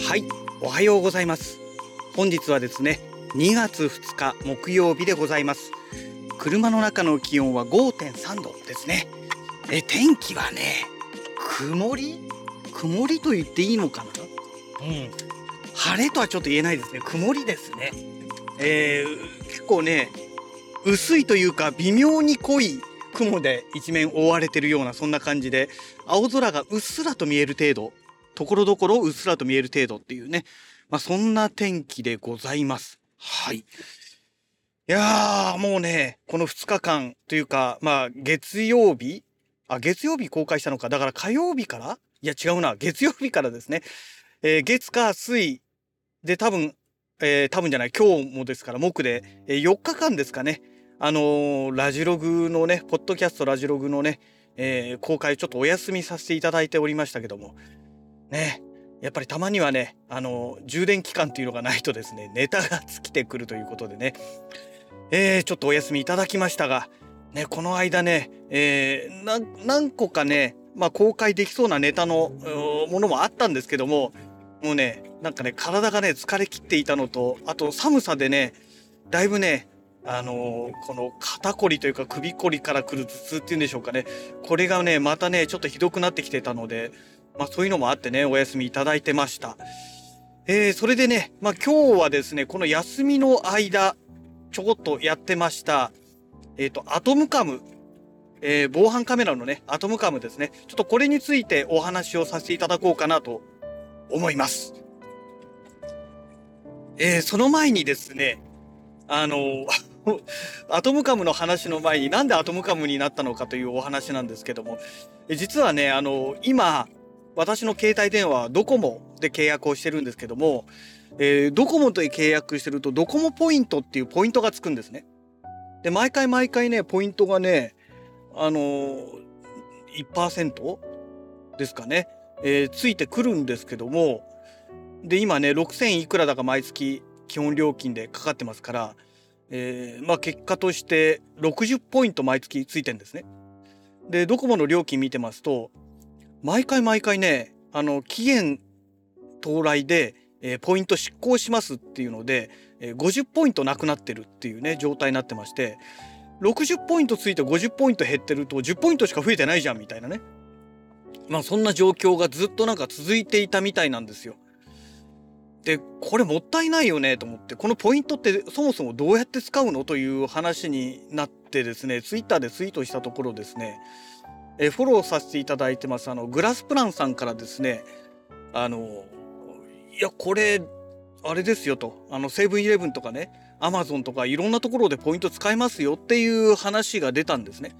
はい、おはようございます。本日はですね、2月2日木曜日でございます。車の中の気温は 5.3 度ですね。天気はね、曇りと言っていいのかな。晴れとはちょっと言えないですね。曇りですね。結構ね、薄いというか微妙に濃い雲で一面覆われてるような、そんな感じで、青空がうっすらと見える程度、所々うっすらと見える程度っていうね、そんな天気でございます。はい。いやー、もうね、この2日間というか、月曜日公開したのか。だから火曜日から?いや違うな、月曜日からですね。月火水で今日もですから、木で、4日間ですかね。ラジログのね、ポッドキャストラジログのね、公開ちょっとお休みさせていただいておりましたけども。ね。やっぱりたまにはね、充電期間っていうのがないとですね、ネタが尽きてくるということでね。ちょっとお休みいただきましたが、ね、この間ね、何個かね、公開できそうなネタのものもあったんですけども、もうね、なんかね、体がね、疲れ切っていたのと、あと寒さでね、だいぶね、この肩こりというか首こりから来る頭痛っていうんでしょうかね、これがね、またね、ちょっとひどくなってきてたので、そういうのもあってね、お休みいただいてました。それでね、今日はですね、この休みの間、ちょこっとやってました。アトムカム、防犯カメラのね、アトムカムですね。ちょっとこれについてお話をさせていただこうかなと思います。その前にですね、アトムカムの話の前に、なんでアトムカムになったのかというお話なんですけども、実はね、今、私の携帯電話はドコモで契約をしてるんですけども、ドコモと契約してるとドコモポイントっていうポイントがつくんですね。で、毎回ね、ポイントがね、1% ですかね、ついてくるんですけども、で、今ね、6000いくらだか毎月基本料金でかかってますから、結果として60ポイント毎月ついてるんですね。で、ドコモの料金見てますと、毎回ね、期限到来で、ポイント失効しますっていうので、50ポイントなくなってるっていうね、状態になってまして、60ポイントついて50ポイント減ってると10ポイントしか増えてないじゃんみたいなね、そんな状況がずっとなんか続いていたみたいなんですよ。で、これもったいないよねと思って、このポイントってそもそもどうやって使うのという話になってですね、ツイッターでツイートしたところですね、フォローさせていただいてます、グラスプランさんからですね、いや、これあれですよと、セブンイレブンとかね、アマゾンとかいろんなところでポイント使えますよっていう話が出たんですね。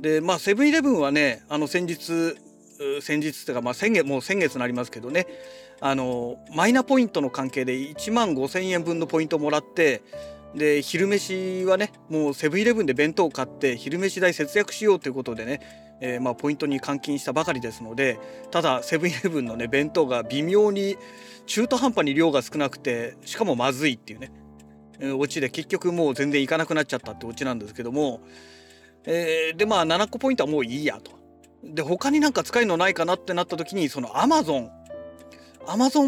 で、セブンイレブンはね、先日というか、先月になりますけどね、マイナポイントの関係で15,000円分のポイントをもらって、で、昼飯はね、もうセブンイレブンで弁当を買って昼飯代節約しようということでね、ポイントに換金したばかりですので、ただセブンイレブンのね、弁当が微妙に中途半端に量が少なくて、しかもまずいっていうね、オチで結局もう全然いかなくなっちゃったってオチなんですけども、で、7個ポイントはもういいやと。で、他になんか使えるのないかなってなった時に、そのアマゾン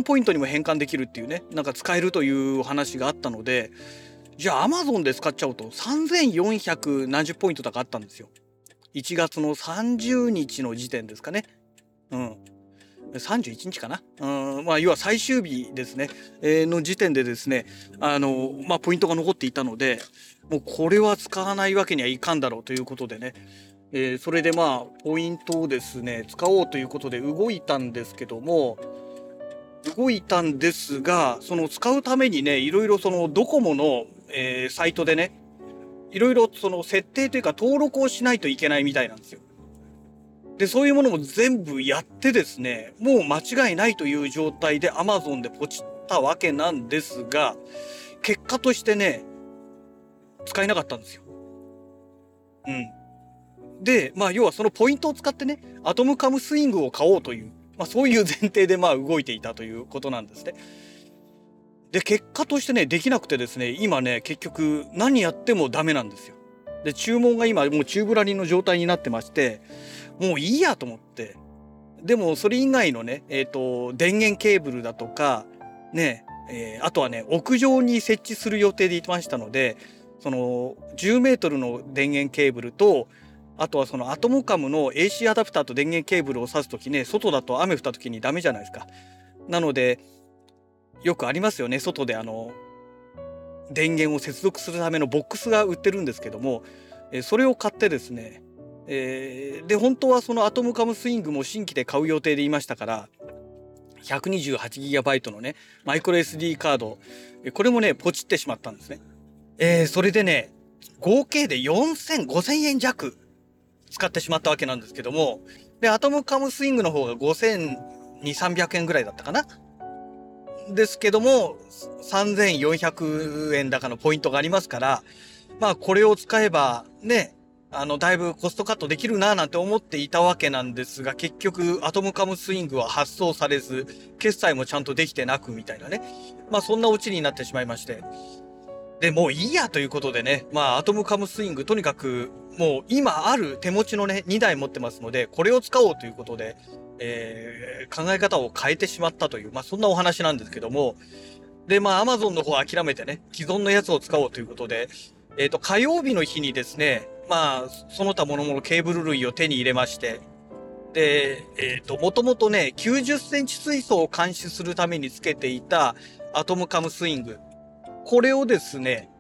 ポイントにも変換できるっていうね、なんか使えるという話があったので、じゃあ Amazon で使っちゃうと3400何十ポイントとかあったんですよ。1月の30日の時点ですかね。31日かな。要は最終日ですね、の時点でですね、ポイントが残っていたので、もうこれは使わないわけにはいかんだろうということでね、それでポイントをですね、使おうということで動いたんですが、その使うためにね、いろいろそのドコモの、サイトでね、いろいろその設定というか登録をしないといけないみたいなんですよ。で、そういうものも全部やってですね、もう間違いないという状態で Amazon でポチったわけなんですが、結果としてね、使えなかったんですよ。で、要はそのポイントを使ってね、アトムカムスイングを買おうという、そういう前提で動いていたということなんですね。で結果としてねできなくてですね、今ね結局何やってもダメなんですよ。で注文が今もう宙ぶらりんの状態になってまして、もういいやと思って、でもそれ以外のね電源ケーブルだとかね、あとはね屋上に設置する予定でいましたので、その10メートルの電源ケーブルと、あとはそのアトモカムの AC アダプターと電源ケーブルを挿すときね、外だと雨降ったときにダメじゃないですか。なのでよくありますよね、外で電源を接続するためのボックスが売ってるんですけども、それを買ってですね、で本当はそのアトムカムスイングも新規で買う予定でいましたから、 128GB のねマイクロ SD カード、これもねポチってしまったんですね。それでね合計で5000円弱使ってしまったわけなんですけども、でアトムカムスイングの方が5200〜300円ぐらいだったかなですけども、3400円高のポイントがありますから、まあこれを使えばねだいぶコストカットできるなぁなんて思っていたわけなんですが、結局アトムカムスイングは発送されず、決済もちゃんとできてなくみたいなね、まあそんなオチになってしまいまして、でもういいやということでね、まあアトムカムスイングとにかくもう今ある手持ちのね2台持ってますので、これを使おうということで、考え方を変えてしまったという、まあそんなお話なんですけども、でまあ Amazon の方は諦めてね既存のやつを使おうということで、火曜日の日にですね、まあその他諸々ケーブル類を手に入れまして、でもともとね90センチ水槽を監視するためにつけていたアトムカムスイング、これをですね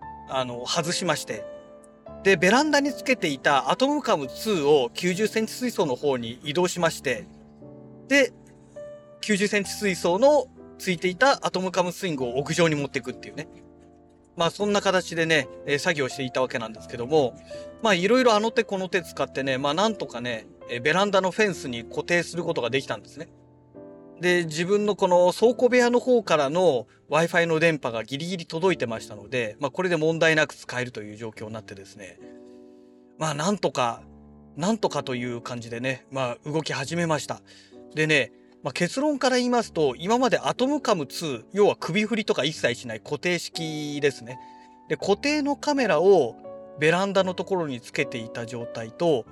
外しまして、でベランダにつけていたアトムカム2を90センチ水槽の方に移動しまして、で90センチ水槽のついていたアトムカムスイングを屋上に持っていくっていうね、まあそんな形でね作業していたわけなんですけども、まあいろいろあの手この手使ってね、まあなんとかねベランダのフェンスに固定することができたんですね。で自分のこの倉庫部屋の方からの Wi-Fi の電波がギリギリ届いてましたので、まあこれで問題なく使えるという状況になってですね、まあなんとかという感じでね、まあ動き始めました。でね、まあ、結論から言いますと、今までアトムカム2、要は首振りとか一切しない固定式ですね。で、固定のカメラをベランダのところにつけていた状態と、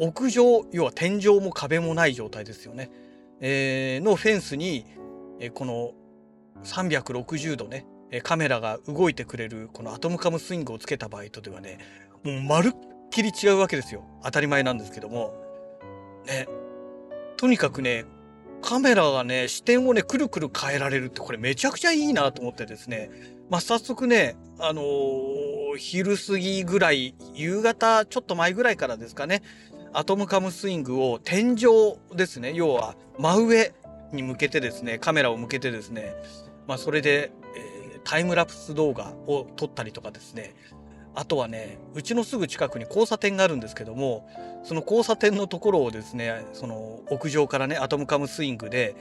屋上、要は天井も壁もない状態ですよね。のフェンスに、この360度ね、カメラが動いてくれるこのアトムカムスイングをつけた場合とではね、もうまるっきり違うわけですよ。当たり前なんですけども。ね。とにかくね、カメラがね、視点をね、くるくる変えられるって、これめちゃくちゃいいなと思ってですね。まあ、早速ね、昼過ぎぐらい、夕方ちょっと前ぐらいからですかね、アトムカムスイングを天井ですね、要は真上に向けてですね、カメラを向けてですね、まあ、それで、タイムラプス動画を撮ったりとかですね、あとはね、うちのすぐ近くに交差点があるんですけども、その交差点のところをですね、その屋上からね、アトムカムスイングで、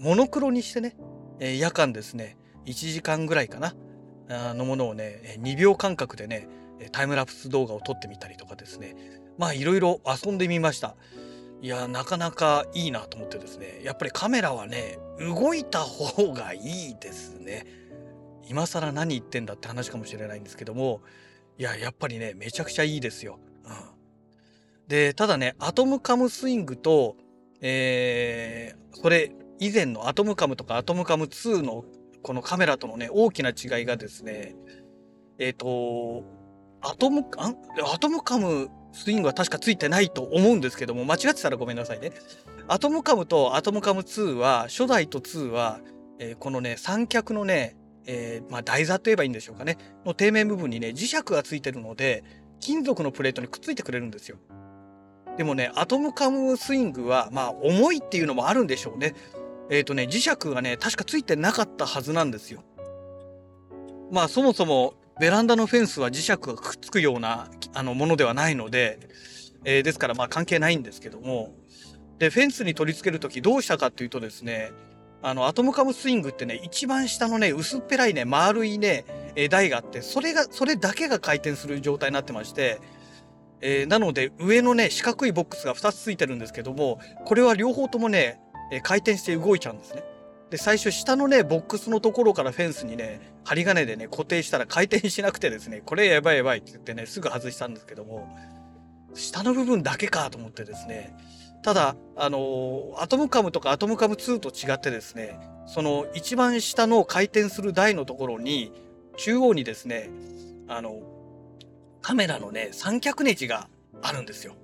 モノクロにしてね、夜間ですね、1時間ぐらいかな、のものをね、2秒間隔でね、タイムラプス動画を撮ってみたりとかですね、まあいろいろ遊んでみました。いや、なかなかいいなと思ってですね、やっぱりカメラはね、動いた方がいいですね。今更何言ってんだって話かもしれないんですけども、いや、やっぱりね、めちゃくちゃいいですよ。うん、で、ただね、アトムカムスイングと、それ以前のアトムカムとかアトムカム2のこのカメラとのね、大きな違いがですね、アトムカムスイングは確かついてないと思うんですけども、間違ってたらごめんなさいね。アトムカムとアトムカム2は、初代と2は、このね、三脚のね、まあ台座といえばいいんでしょうかねの底面部分にね磁石がついてるので金属のプレートにくっついてくれるんですよ。でもねアトムカムスイングはまあ重いっていうのもあるんでしょうね。磁石がね確かついてなかったはずなんですよ。まあそもそもベランダのフェンスは磁石がくっつくようなものではないので、ですからまあ関係ないんですけども、でフェンスに取り付けるときどうしたかというとですね、アトムカムスイングってね、一番下のね、薄っぺらいね、丸いね、台があって、それだけが回転する状態になってまして、なので、上のね、四角いボックスが2つついてるんですけども、これは両方ともね、回転して動いちゃうんですね。で、最初下のね、ボックスのところからフェンスにね、針金でね、固定したら回転しなくてですね、これやばいやばいって言ってね、すぐ外したんですけども、下の部分だけかと思ってですね、ただ、アトムカムとかアトムカム2と違ってですね、その一番下の回転する台のところに、中央にですね、カメラのね、三脚ネジがあるんですよ。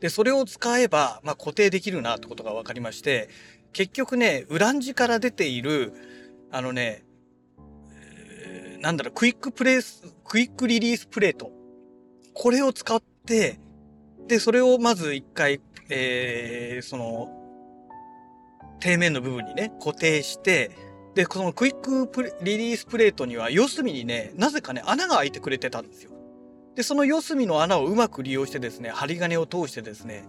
で、それを使えば、まあ、固定できるなってことが分かりまして、結局ね、ウランジから出ている、クイックリリースプレート。これを使って、で、それをまず一回、底面の部分にね、固定して、で、このクイックリリースプレートには四隅にね、なぜかね、穴が開いてくれてたんですよ。で、その四隅の穴をうまく利用してですね、針金を通してですね、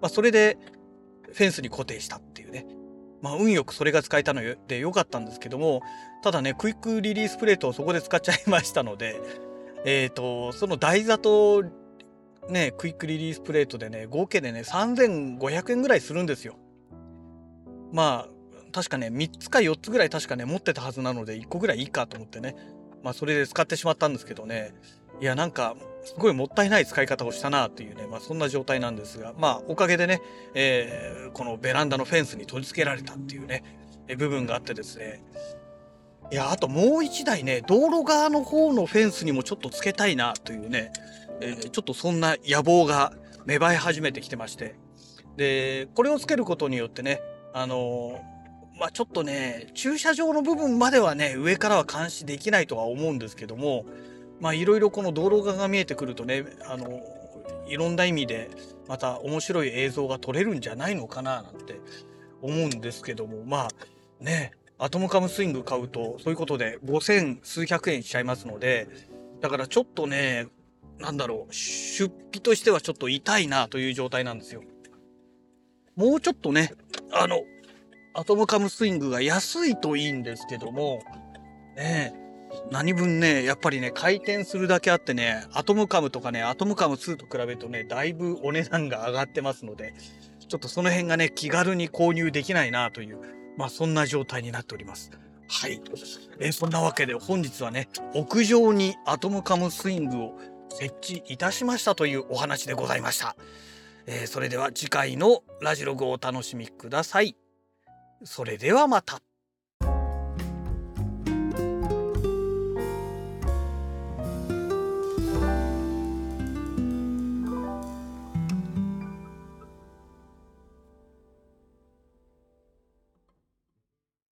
まあ、それで、フェンスに固定したっていうね。まあ、運よくそれが使えたので良かったんですけども、ただね、クイックリリースプレートをそこで使っちゃいましたので、その台座と、ね、クイックリリースプレートでね、合計でね、3500円ぐらいするんですよ。まあ、確かね、3つか4つぐらい確かね、持ってたはずなので、1個ぐらいいいかと思ってね。まあ、それで使ってしまったんですけどね。いや、なんか、すごいもったいない使い方をしたなというね、まあそんな状態なんですが、まあおかげでね、このベランダのフェンスに取り付けられたっていうね、部分があってですね。いや、あともう一台ね、道路側の方のフェンスにもちょっと付けたいなというね、ちょっとそんな野望が芽生え始めてきてまして。で、これを付けることによってね、まあちょっとね、駐車場の部分まではね、上からは監視できないとは思うんですけども、まあいろいろこの道路側が見えてくるとね、いろんな意味でまた面白い映像が撮れるんじゃないのかななんて思うんですけども、まあね、アトムカムスイング買うとそういうことで5000数百円しちゃいますので、だからちょっとね、なんだろう、出費としてはちょっと痛いなという状態なんですよ。もうちょっとね、アトムカムスイングが安いといいんですけども、ねえ、何分ね、やっぱりね、回転するだけあってね、アトムカムとかね、アトムカム2と比べるとね、だいぶお値段が上がってますので、ちょっとその辺がね、気軽に購入できないなという、まあそんな状態になっております。はい。そんなわけで本日はね、屋上にアトムカムスイングを設置いたしましたというお話でございました。それでは次回のラジログをお楽しみください。それではまた。